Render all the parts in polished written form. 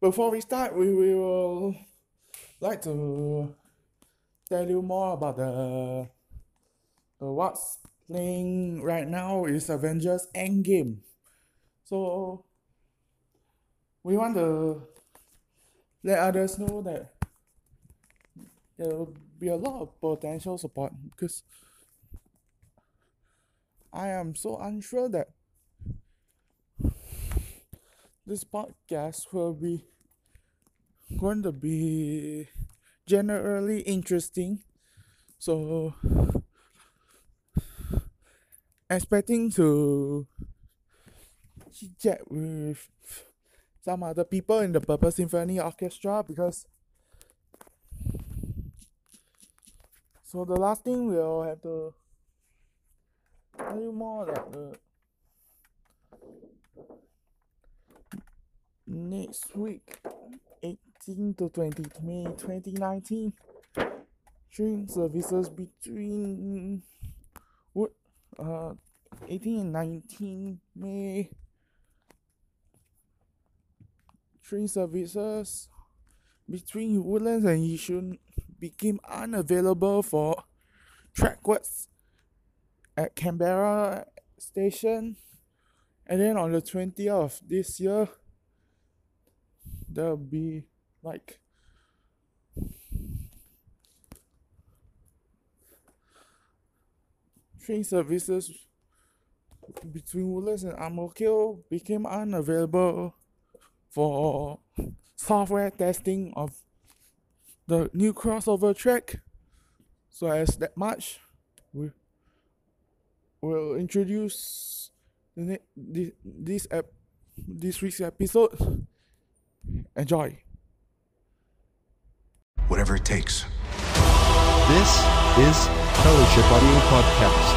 Before we start, we will like to tell you more about the what's playing right now is Avengers Endgame. So we want to let others know that there will be a lot of potential support because I am so unsure that this podcast will be going to be generally interesting. So expecting to chit-chat with some other people in the Purple Symphony Orchestra because so the last thing we'll have to tell you more that next week, 18 to 20 May 2019, train services between 18 and 19 May. Train services between Woodlands and Yishun became unavailable for trackwards at Canberra station. And then on the 20th of this year, there'll be like train services between Woodlands and Amelia became unavailable for software testing of the new crossover track. So as that much, we will introduce this week's episode. Enjoy. Whatever it takes. This is Fellowship Audio Podcast.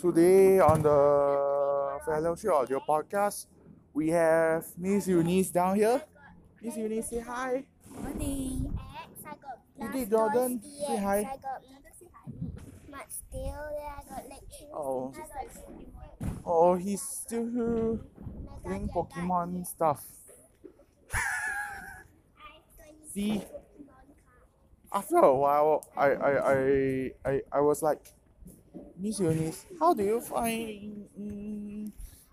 Today on the Fellowship Audio Podcast, we have Miss Eunice down here. Miss Eunice, say hi. Morning. Did Jordan say hi? I got much still. I got like. Oh, he's still doing Pokemon stuff. See, after a while, I was like, Miss Eunice, how do you find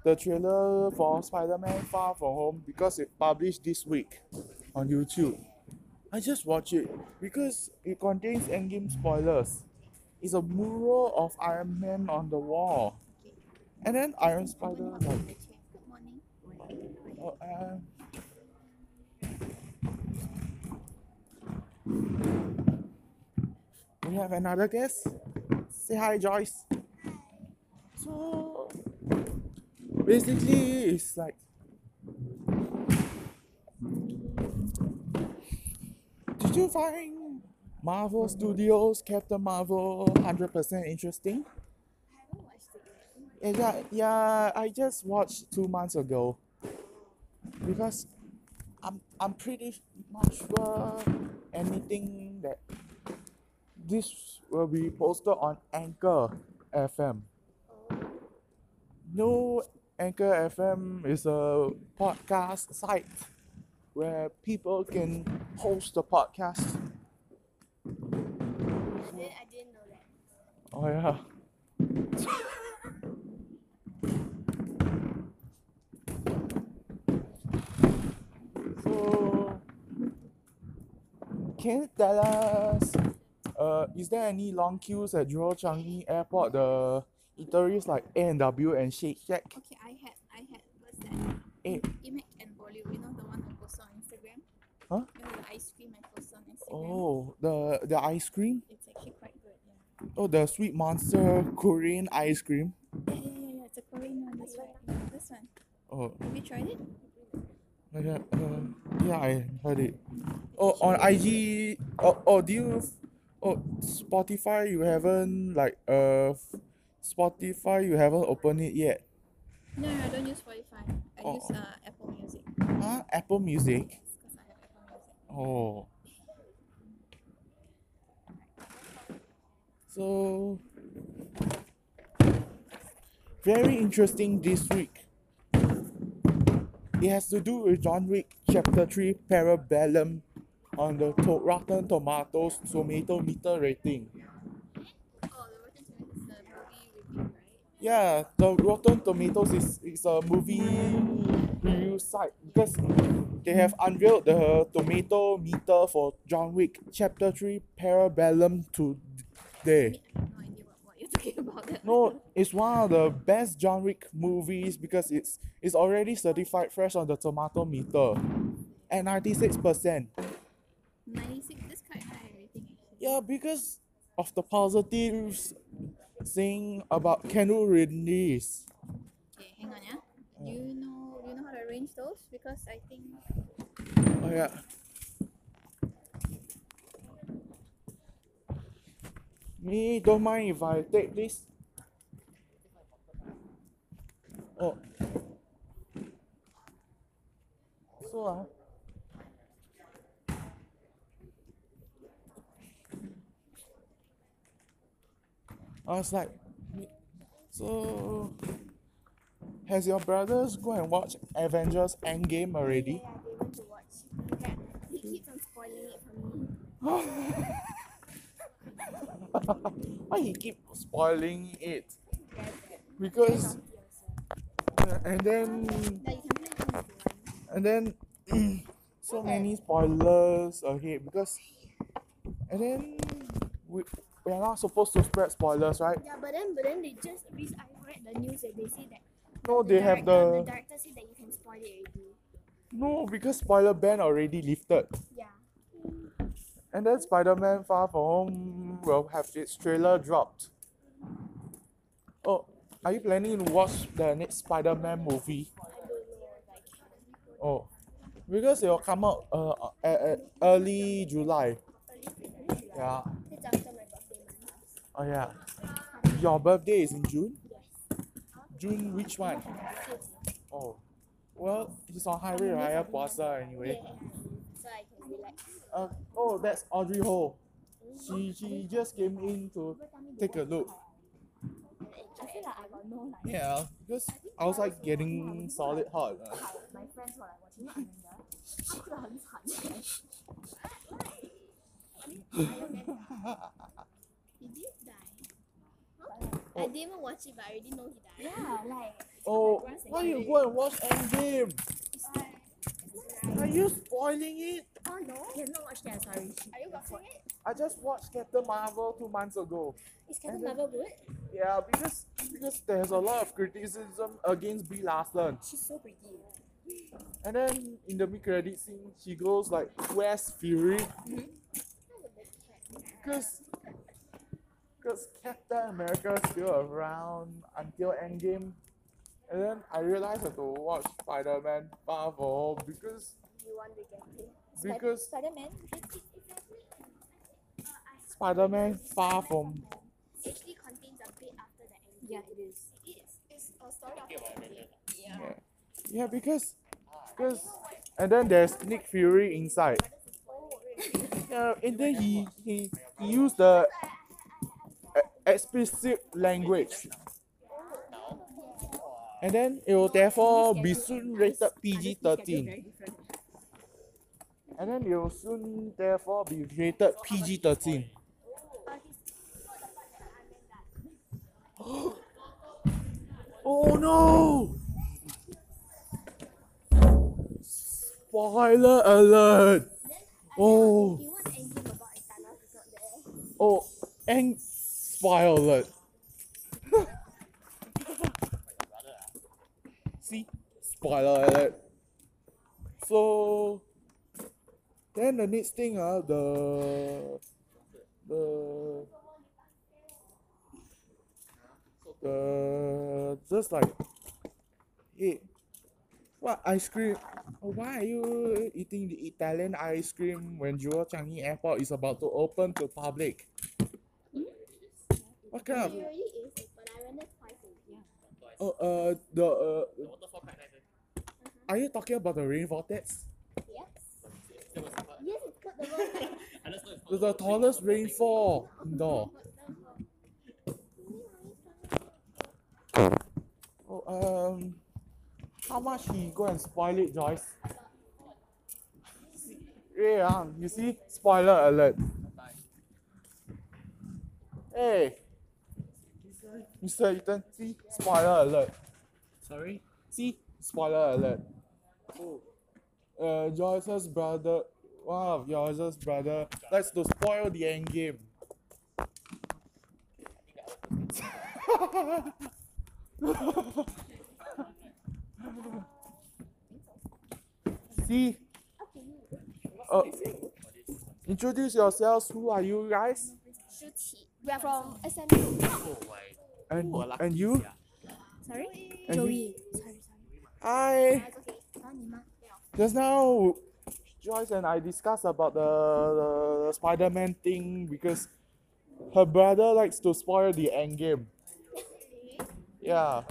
the trailer for Spider-Man Far From Home? Because it published this week on YouTube. I just watched it because it contains Endgame spoilers. It's a mural of Iron Man on the wall. And then Iron Spider like... we have another guest. Say hi, Joyce. Hi. So basically, it's like did you find Marvel Studios Captain Marvel 100% interesting? I haven't watched it. Yeah, I just watched 2 months ago because I'm pretty much sure anything that this will be posted on Anchor FM. No, Anchor FM is a podcast site where people can host a podcast. I didn't know that. Oh yeah. So, can you tell us? Is there any long queues at Jewel Changi Airport? The eateries like A&W and Shake Shack. Okay, I had. What's that? Imac and Bolly. You know the one I posted on Instagram. Huh? You know the ice cream I posted on Instagram. Oh, the ice cream. It's actually quite good. Yeah. Oh, the Sweet Monster Korean ice cream. Yeah. It's a Korean one. That's right. Yeah, this one. Oh. Have you tried it? Yeah, I heard it. Oh, on IG. Oh, do you? Oh, Spotify, you haven't like Spotify, you haven't opened it yet? No, I don't use Spotify. I use Apple Music. Huh? Apple Music? Yes, because I have Apple Music. Oh. So, very interesting this week. It has to do with John Wick Chapter 3 Parabellum on the Rotten Tomatoes tomato meter rating. Yeah, the Rotten Tomatoes is a movie review site because they have unveiled the tomato meter for John Wick Chapter 3 Parabellum today. I have no idea what you're talking about. That. No, it's one of the best John Wick movies because it's already certified fresh on the tomato meter at 96%. 96? That's quite high, I think. Yeah, because of the positives. Saying about canoe release. Okay, hang on, yeah. Do you know how to arrange those? Because I think. Oh yeah. Me don't mind if I take this. Oh. So I was like, so has your brothers go and watch Avengers Endgame already? Yeah, they went to watch. Yeah, he keeps on spoiling it for me. Why he keep spoiling it? Because and then so many spoilers ahead because and then we are not supposed to spread spoilers, right? Yeah, but then they just I read the news and they say that the director said that you can spoil it already. No, because spoiler ban already lifted. Yeah. And then Spider-Man Far From Home will have its trailer dropped. Oh, are you planning to watch the next Spider-Man movie? I don't know. Oh, because it will come out early July. Yeah. Oh yeah. Your birthday is in June? Yes. June which one? Oh. Well, it's on Highway Raya Plaza anyway. Yeah. So I can relax. Oh, that's Audrey Ho. She just came in to take a look. I feel like I got no life. Yeah, because I was like getting solid hot. My friends were like watching Ananda. He did die. Huh? Oh. I didn't even watch it, but I already know he died. Yeah, like. Oh, why you go and watch Endgame? Are you spoiling it? Oh no, you have not watched that. Sorry. Are you watching it? I just watched Captain Marvel 2 months ago. Is Captain Marvel good? Yeah, because there's a lot of criticism against Brie Larson. She's so pretty. And then in the mid-credit scene, she goes like, "Where's Fury?" Mm-hmm. Because Captain America is still around until Endgame. And then I realized I have to watch Spider-Man Far From Home because... You want to get it? Because... Spider-Man? Spider-Man Far From Home actually contains a bit after the Endgame. Yeah, it is. It is. It's a story after the Endgame. Yeah. Yeah, because... And then there's Nick Fury inside. Yeah, and then he used the... explicit language, and then it will therefore be soon rated PG-13, and then it will soon therefore be rated PG-13. Oh no! Spoiler alert! Oh, and. Spoiler. See? Spoiler alert. So then the next thing just like, hey, what ice cream? Why are you eating the Italian ice cream when Jewel Changi Airport is about to open to public? What kind of? It already is open. I went Oh, the waterfall quite nice. Are you talking about the rain vortex? Yes. Yes, it's called the rain. The tallest rainfall. No. Oh, how much he go and spoil it, Joyce? Yeah, you see, spoiler alert. Hey, Mr. Ethan, see, spoiler alert. Sorry? See, spoiler alert. Oh. Joyce's brother, one of Joyce's brother, likes to spoil the end game. See? Introduce yourselves. Who are you guys? We are from SMU. And you? Sorry? And Joey. Sorry. Hi. Just now, Joyce and I discussed about the Spider-Man thing because her brother likes to spoil the endgame. Yeah.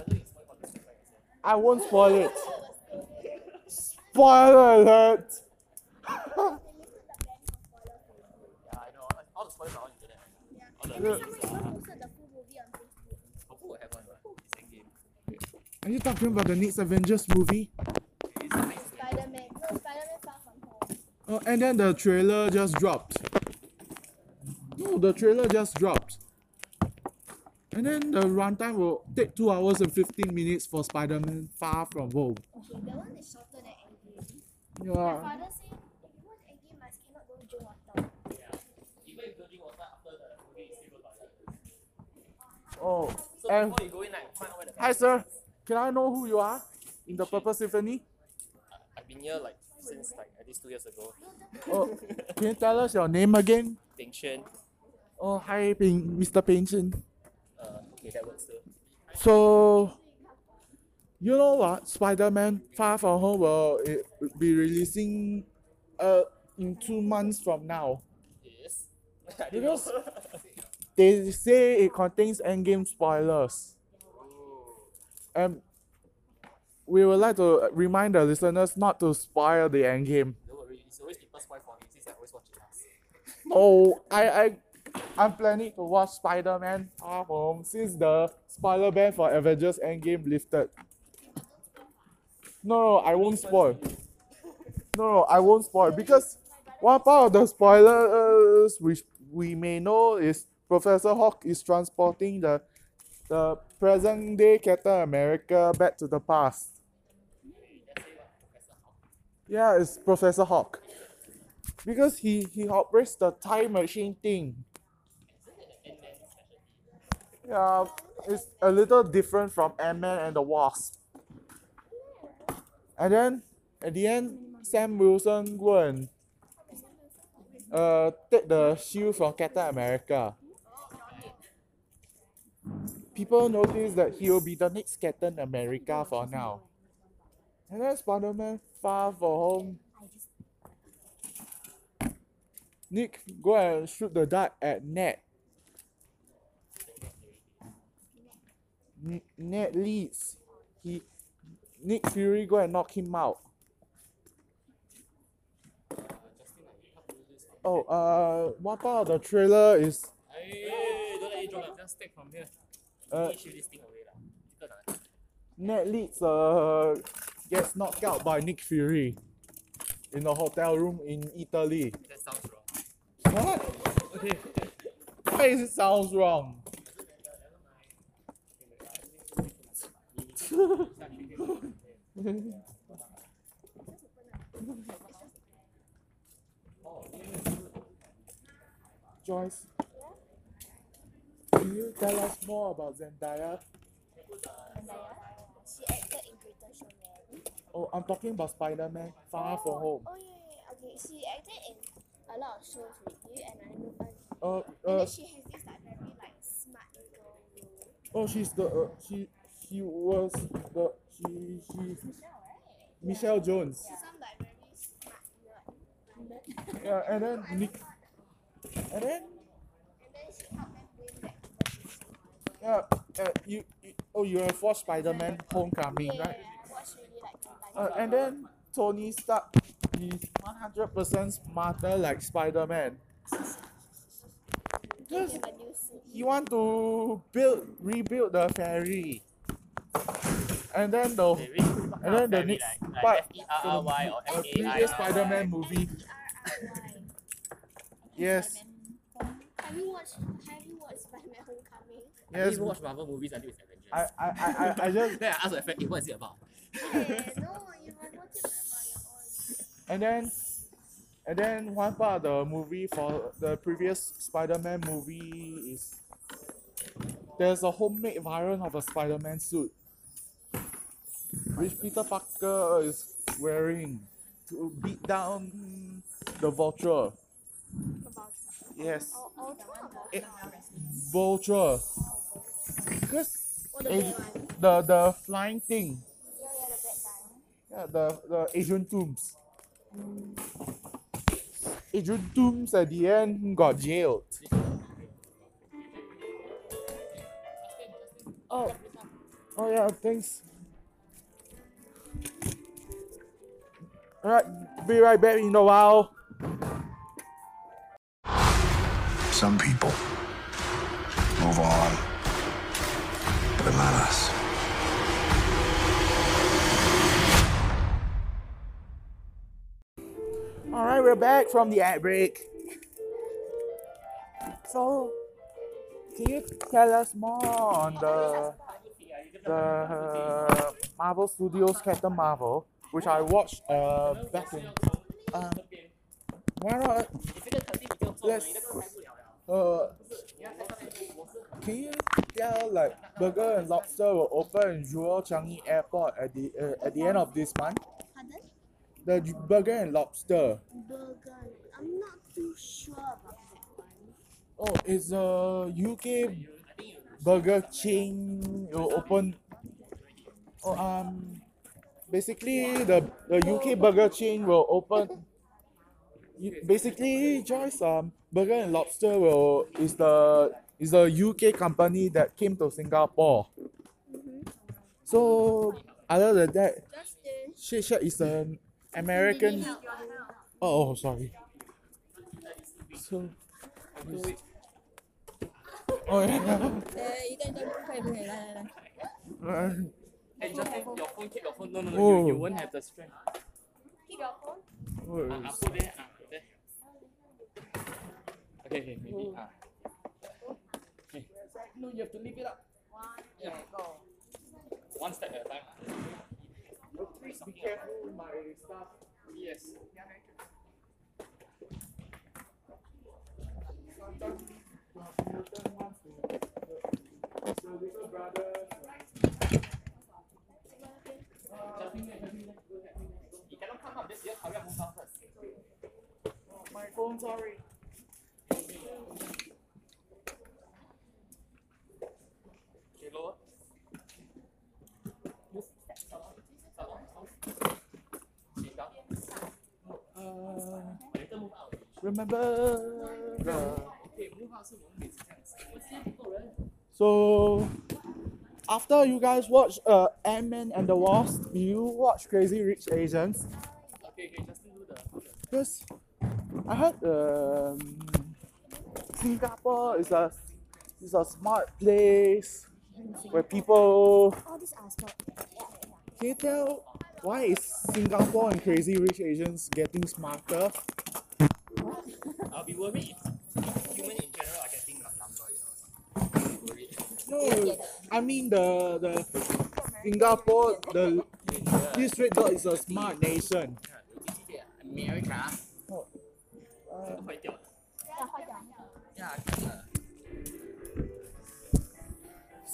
I won't spoil it. Spoiler alert! Are you talking about the next Avengers movie? Spider-Man Far From Home. Oh, and then the trailer just dropped. No, the trailer just dropped. And then the runtime will take 2 hours and 15 minutes for Spider-Man Far From Home. Okay, that one is shorter than Endgame. Yeah. My father said, if you watch Endgame, must cannot go drink water. Yeah. Even if you drink water after the movie, you go toilet. Oh. So and before you go in, like, find out where the hi, sir. Is. Can I know who you are in the Purple Symphony? I've been here like since like at least 2 years ago. Oh, can you tell us your name again? Ping Shen. Oh, hi, Mr. Ping Shen. Okay, that works too. So, you know what? Spider-Man Far From Home will be releasing in 2 months from now. Yes. Because they say it contains endgame spoilers. And we would like to remind the listeners not to spoil the endgame. Don't worry, it's always people spoil for me since I always watch it last. Oh, I'm planning to watch Spider-Man Far From Home since the spoiler ban for Avengers Endgame lifted. No, I won't spoil. No, I won't spoil because one part of the spoilers which we may know is Professor Hawk is transporting the present day Captain America back to the past. Yeah, it's Professor Hawk. Because he operates the time machine thing. Yeah, it's a little different from Ant-Man and the Wasp. And then, at the end, Sam Wilson go and take the shield from Captain America. People notice that he'll be the next Captain America for now. And then Spider-Man Far From Home. Nick, go and shoot the dart at Ned. Ned leads. Nick Fury, go and knock him out. Oh, one part of the trailer is. Hey, don't let it drop. Just take from here. Shoot this thing away. Ned leads gets knocked out by Nick Fury in a hotel room in Italy. That sounds wrong. What? Okay. Why is it sounds wrong? Joyce, can you tell us more about Zendaya? She acted in Greater Showman. Oh, I'm talking about Spider-Man Far From Home. Oh yeah, okay. She acted in a lot of shows with you and I know and then she has this like very like smart girl role. Oh, she's the she's Michelle, right? Michelle Jones. Yeah. Some like very smart nerd. Yeah, and then Nick. And then she helped them win that competition. Yeah, Oh, you have watched Spider-Man Homecoming, right? Yeah, I watched really like and then Tony Stark is 100% smarter like Spider-Man. Because he wants to rebuild the ferry. And then the next part of the previous Spider-Man movie. Yes. Have you watched Spider-Man Homecoming? Yes. I didn't watch Marvel movies until it's Avengers. I just then I asked my friend, what is it about? No, you might watch it about your own. And then one part of the movie for the previous Spider-Man movie is there's a homemade variant of a Spider-Man suit, which Peter Parker is wearing to beat down the Vulture. Yes. Vulture. Because the flying thing. Yeah, the Asian tombs. Asian tombs at the end got jailed. Oh yeah, thanks. Alright, be right back in a while. Some people move on, but not us. Alright, we're back from the ad break. So, can you tell us more on the Marvel Studios Captain Marvel, which I watched back in... why not? Can you tell, like, Burger and Lobster will open in Jewel Changi Airport at the end of this month? Pardon? The Burger and Lobster. I'm not too sure about that one. Oh, it's a UK burger chain. It will open. Oh, basically the UK burger chain will open. Basically, Joyce, Burger and Lobster is the UK company that came to Singapore. Mm-hmm. So other than that, Shake Shack is an American. Oh, sorry. So. Oh yeah. You can do hey, just take your phone. Keep your phone. No, you won't have the strength. Keep your phone. I'll put it. Okay, maybe. Okay. No, you have to lift it up. Go. One step at a time. Please be careful, my stuff. Yes. Sometimes Newton wants to the little brother. You cannot come up this year, Korea move out first. Oh, my phone, sorry. Hello. So after you guys watch Ant-Man and the Wasp, do you watch Crazy Rich Asians? Okay, Justin do the. Because I heard Singapore is a smart place where people. Can you tell why is Singapore and Crazy Rich Asians getting smarter? I'll be worried if human in general are getting a number, No, I mean the Singapore, this red dot is a smart nation. America. Oh.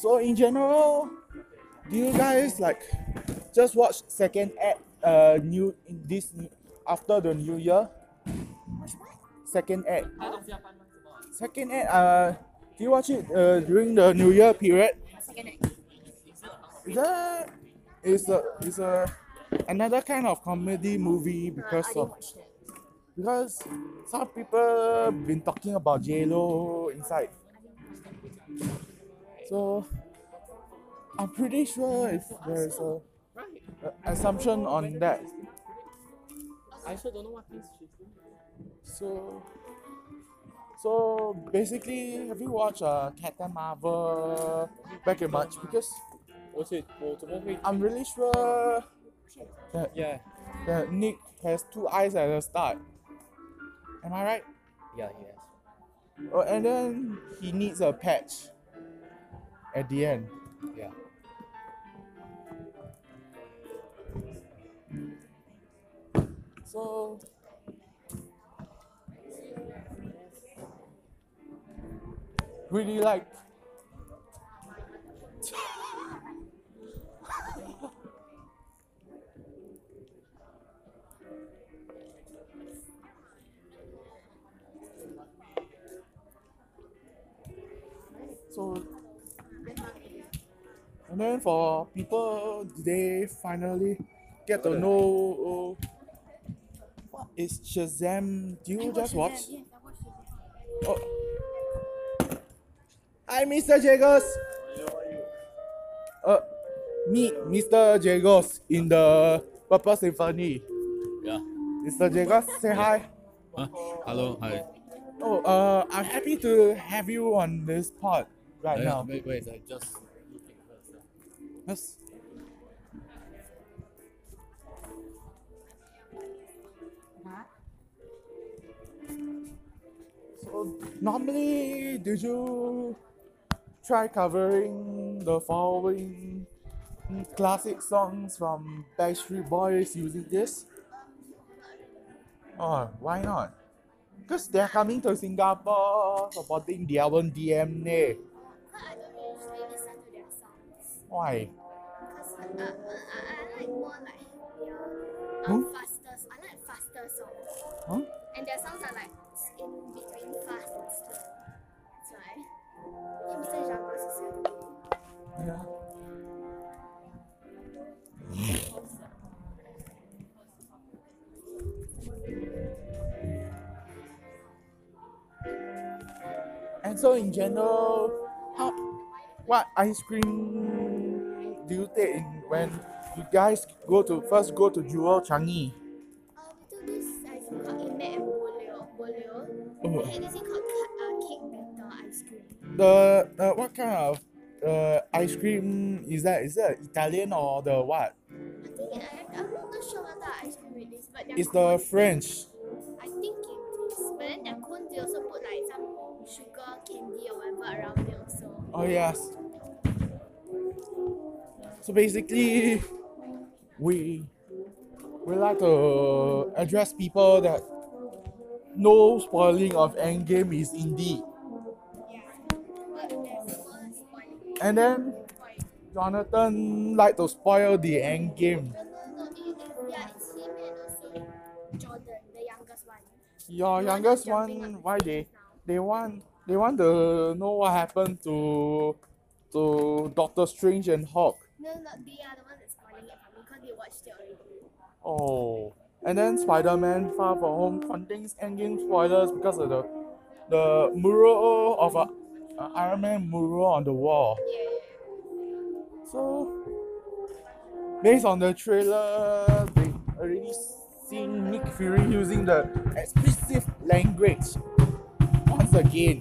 So in general, do you guys like just watch 2nd Act after the New Year? 2nd Act. 2nd Act. Do you watch it during the New Year period? 2nd Act. That is a another kind of comedy movie because some people been talking about JLo inside. So I'm pretty sure if there's an assumption on that. I also don't know what things she's doing. So basically, have you watched Captain Marvel back in March? Because I'm really sure that Nick has two eyes at the start. Am I right? Yeah, he has. Oh, and then he needs a patch at the end. Yeah. So really like so. And then for people, they finally get to know what is Shazam. Do you just watch? Yes, I watched Shazam. Oh. Hi, Mr. Jagos. Meet Mr. Jagos in the Purple Symphony. Yeah. Mr. Jagos, say hi. Huh? Hello, hi. Oh, I'm happy to have you on this pod now. Wait, I just. Yes. So normally, did you try covering the following classic songs from Backstreet Boys using this? Oh, why not? Because they're coming to Singapore supporting the album DMNA. Why? Because I like more like faster. I like faster songs. Huh? And their songs are like in between fast and slow. That's why. In between genres is so good. Yeah. And so in general, what ice cream do you take when you guys go to Jewel Changi? We do this ice cream called Inlet and Boleo. We had this thing called cake batter ice cream. The what kind of ice cream is that? Is that Italian or the what? I think I'm not sure what that ice cream it is, but it's the French. I think it is, but then their cone they also put like some sugar candy or whatever around it also. Oh yes. So basically, we like to address people that no spoiling of Endgame is indie. And then Jonathan like to spoil the Endgame. No, it's him and also Jordan, the youngest one. Your youngest one, why they want to know what happened to Doctor Strange and Hulk. No, they are the ones that's spoiling it for me because they watched it already. Oh, and then Spider-Man Far From Home contains Endgame spoilers because of the mural of an Iron Man mural on the wall. Yeah. So, based on the trailer, they already seen Nick Fury using the explicit language once again.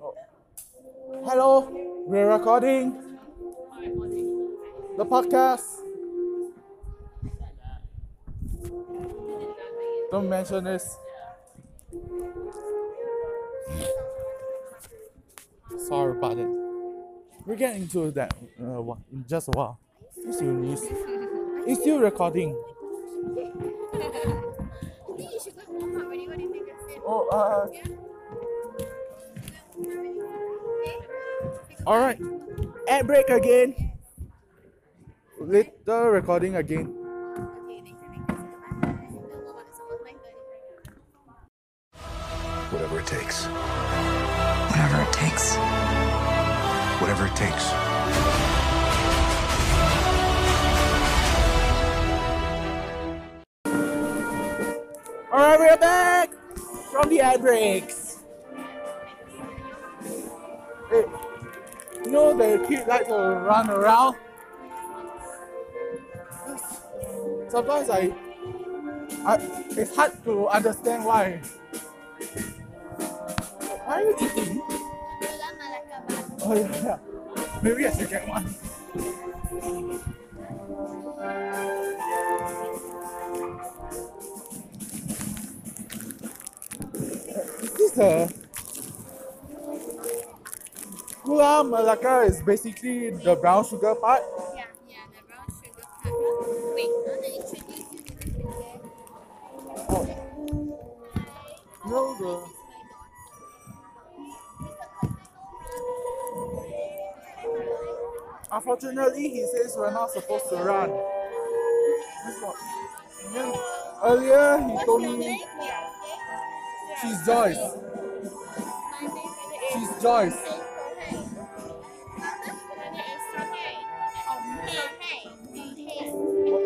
Oh. Hello. We're recording the podcast. Don't mention this. Sorry about it. We're getting to that in just a while. It's Eunice. It's still recording. I think you should go home already. What do you think? Alright, ad break again. Later recording again. Whatever it takes. Whatever it takes. Whatever it takes. Alright, we're back from the ad breaks. know the kid likes to run around. Sometimes it's hard to understand why. Why are you eating? Oh yeah, maybe I should get one. Is this Gula Melaka is basically the brown sugar part? Yeah, the brown sugar part. Wait, I'm going to introduce you to the sugar. Oh. No, the... Unfortunately, he says we're not supposed to run. Earlier, he told me she's Joyce. She's Joyce.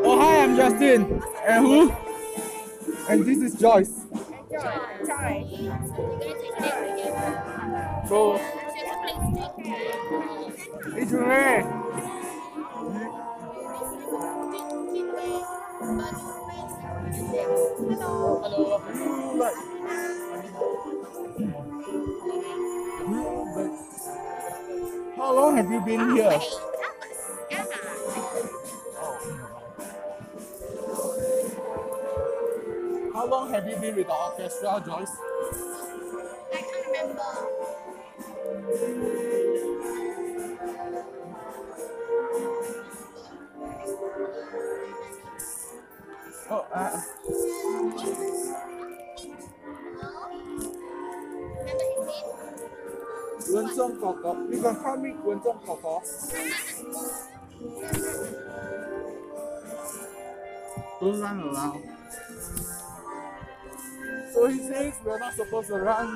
Oh, hi, I'm Justin. And who? And this is Joyce. So, it's rare. Hello. How long have you been here? How long have you been with the orchestra, Joyce? I can't remember. Wenzong Koko. You can call me Wenzong Koko. Don't run around. So he says we're not supposed to run.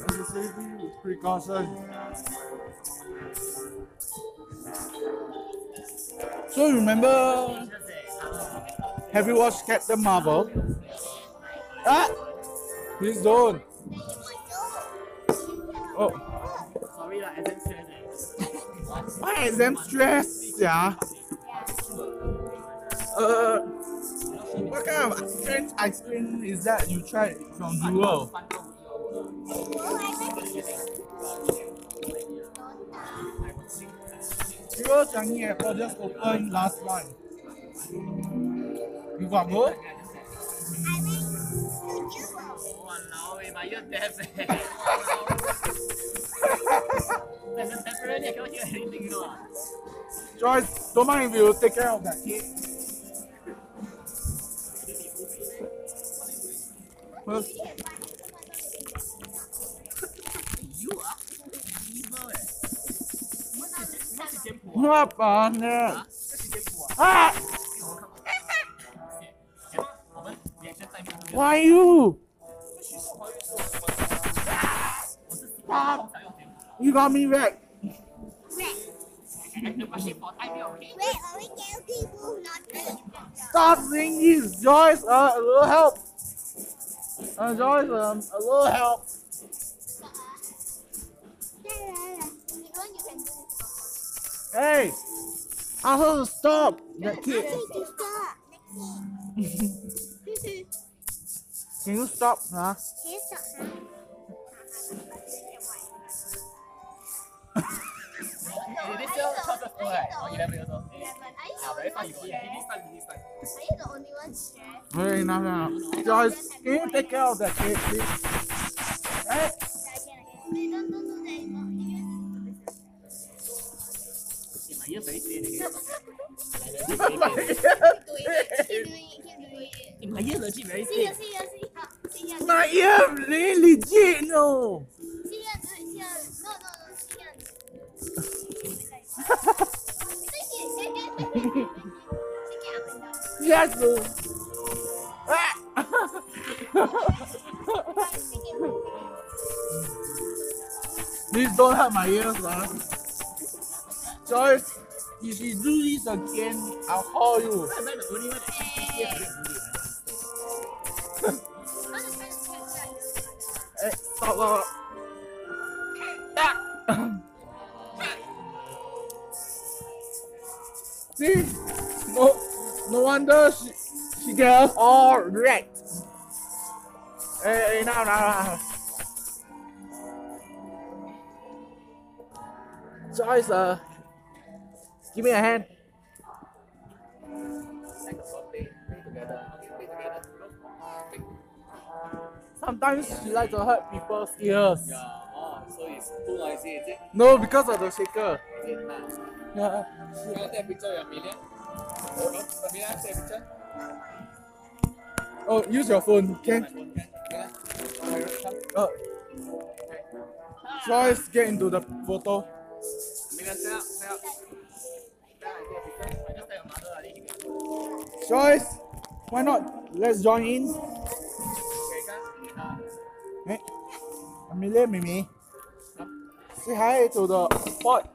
And he's saving with precaution. So remember, have you watched Captain Marvel? Ah! Please don't! Oh! Sorry, like exam stress. Why exam stress? Yeah. What kind of French ice cream is that you tried from Jewel? Jewel Changi Airport just opened last month. You got more? I went to Jewel. Oh, no, but you're deaf. There's a temporary, I can't hear anything. Joyce, don't mind if you take care of that kid. First. You are evil. What's the tempo? What on earth? What's the tempo? Ah! Why you? Stop! You got me wrecked. Stop saying these, Joyce. A little help. Joyce, a little help. Hey, I heard stop. That kid. Can you stop, huh? Can you stop, huh? Are you the only one stressed? Wait, no. Joyce, can you take care of that kid, please? Hey! My ear's very straight again. Keep doing it. My ear's legit very straight. See, my ear really legit, no! See, no. Yes, bro. Please don't hurt my ears, huh? Joyce, if you do this again, I'll call you. Hey, stop. See? No wonder she gets all right. Hey, no. Joyce, give me a hand. Sometimes she likes to hurt people's ears. Yeah, oh, so it's too noisy, is it? No, because of the shaker. Is it not? Yeah. Can I take a picture of Amelia? Amelia, take a picture. Oh, use your phone. Can I? Okay. Joyce, get into the photo. Amelia, stand up. Joyce, why not? Let's join in. Hey, Amelia, Mimi, say hi to the pod.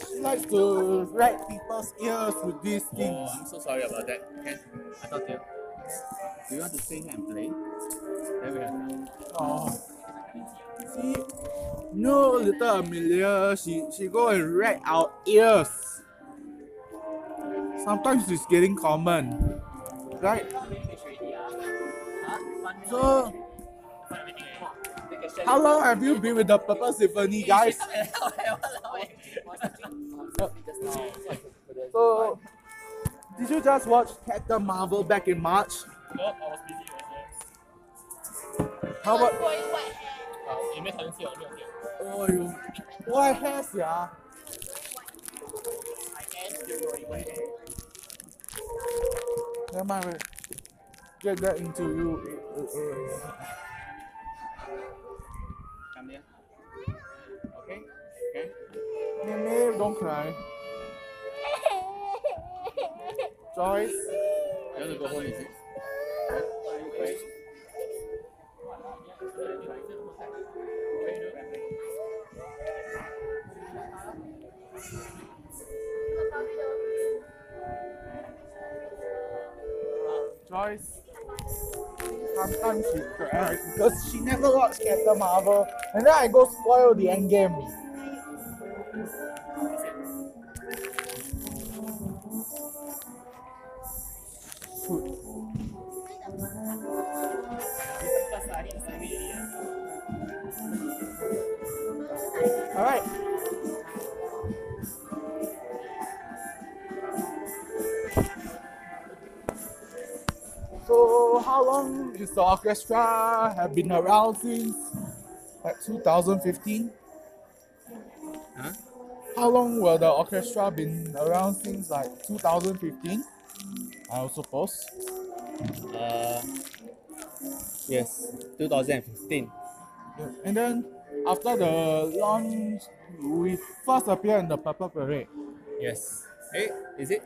She likes to write people's ears with these things. Oh, I'm so sorry about that. Okay, I thought you. Do you want to sing and play? There we have. Oh. See, no, little Amelia, she go and wreck our ears. Sometimes it's getting common, right? So, how long have you been with the Purple Symphony, guys? So, did you just watch Captain Marvel back in March? No, I was busy. How about? Oh, you. What has ya? Never mind. Get that into you. Come here. Okay. Mimi, don't cry. Joyce. You want to go home, is it? Okay. Joyce, sometimes she cries because she never watched Captain Marvel, and then I go spoil the endgame. Alright. So, how long is the orchestra have been around since? Like 2015? Huh? How long will the orchestra been around since like 2015? I suppose. Yes, 2015. Yeah. And then after the launch, we first appeared in the Purple Parade. Yes. Hey, is it?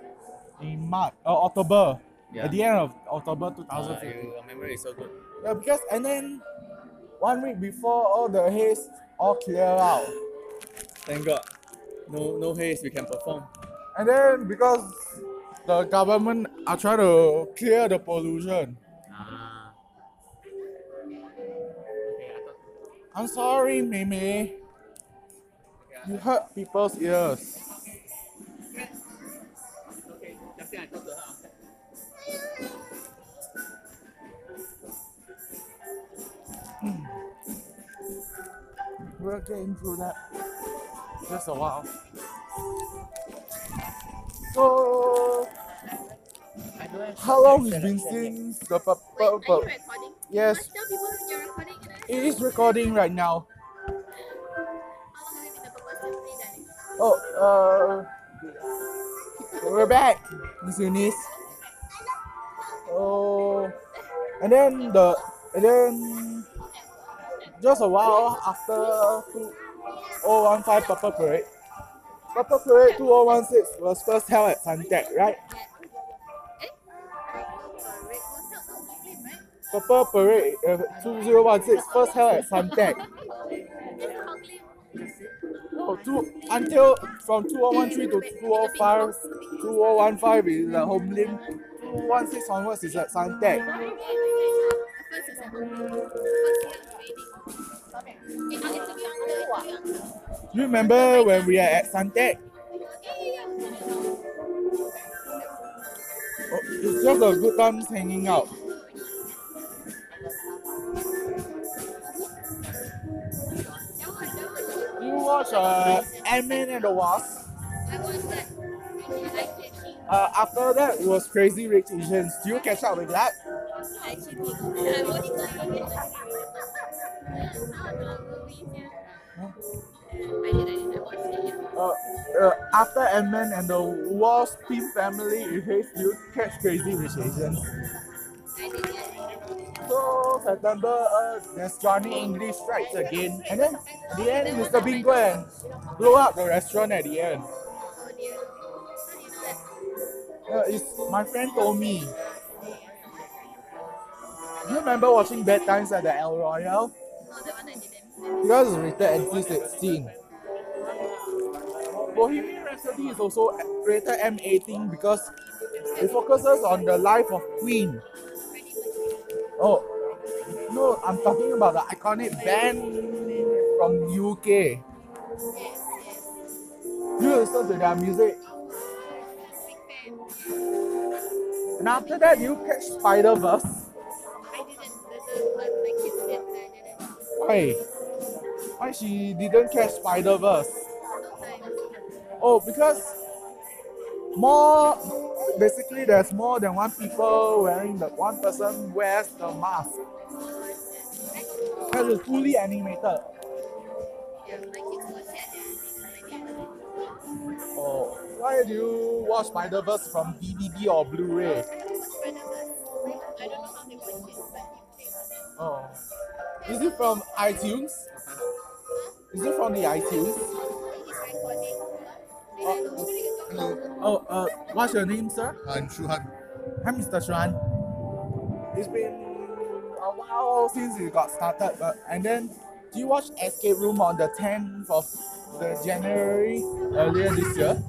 In March, October. Yeah. At the end of October 2015. Your memory is so good. Yeah, because and then 1 week before, all the haze all clear out. Thank God. No haze, we can perform. And then because the government are trying to clear the pollution. I'm sorry, Mimi. You hurt people's ears. Okay, just I talk to her. We're getting through that. Just a while. So, how long has it been since the Purple? Yes. It is recording right now. We're back, Miss Eunice. Oh, and then just a while after 2015 Purple Parade 2016 was first held at Suntec, right? Purple Parade 2016 first held at Suntec. Until from 2013 to 2015 is the homeland 2016 onwards is at Suntec. You remember when we are at Suntec? Oh, it's just a good time hanging out. You watch Ant-Man and the Wasp? I watched that. After that, it was Crazy Rich Asians. Do you catch up with that? I actually did. I only got it. I did. I watched it. After Ant-Man and the Wasp Team Family, it says you catch Crazy Rich Asians. I did, yeah. So, September, there's Johnny English Strikes Again. And then, at the end, Mr. Bingo and blow up the restaurant at the end. My friend told me. You remember watching Bad Times at the El Royale? No, that one I didn't. Because it's rated NC-16. Bohemian Rhapsody is also rated M-18 because it focuses on the life of Queen. Oh, no, I'm talking about the iconic band from UK. Yes. You listen to their music. And after that, you catch Spider-Verse. I didn't. My kids did, and I didn't. Why? Why she didn't catch Spider-Verse? Oh, because basically there's more than one people wearing the one person wears the mask. Because it's fully animated. Yeah, my kids watched it. Oh. Why do you watch Spider-Verse from DVD or Blu-ray? I don't watch Spider-Verse. I don't know how they watch it, but Is it from iTunes? Huh? Is it from the iTunes? What's your name, sir? I'm Shuhan. Hi, Mr. Shuhan. It's been a while since it got started, do you watch Escape Room on the 10th of January earlier this year?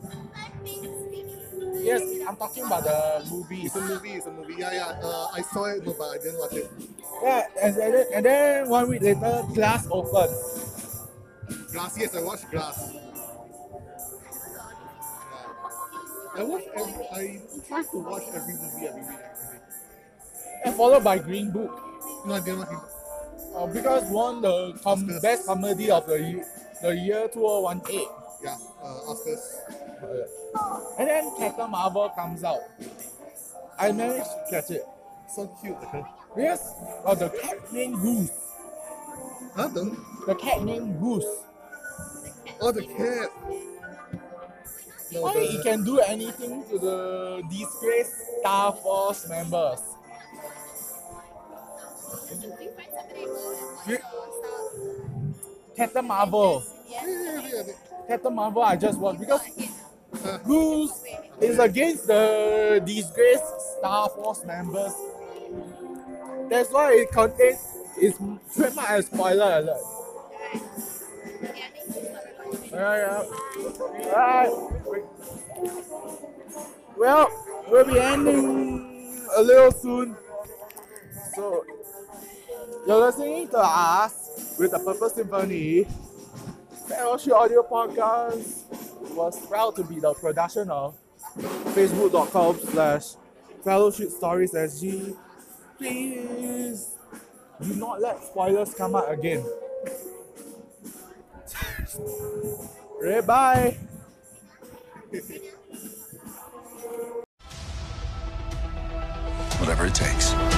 Yes, I'm talking about the movie. It's a movie. Yeah. I saw it, but I didn't watch it. Yeah, and then 1 week later, Glass opens. Glass, yes, I watched Glass. I try to watch every movie every week. And followed by Green Book. No, I didn't watch it. Because won the best comedy of the year 2018. Yeah, Oscars. And then Captain Marvel comes out. I managed to catch it. So cute. Yes. Oh, the cat named Goose. Huh? The cat named Goose. Oh, the cat. Why it can do anything to the disgraced Star Force members? Captain Marvel. Captain Marvel I just watched because Goose is against the disgraced Star Force members. That's why it contains its trademark as spoiler alert. Alright. Well, we'll be ending a little soon. So, you're listening to us with the Purple Symphony. Fellowship Audio Podcast was proud to be the production of facebook.com/fellowshipstoriesSG. Please do not let spoilers come out again. Bye. Whatever it takes.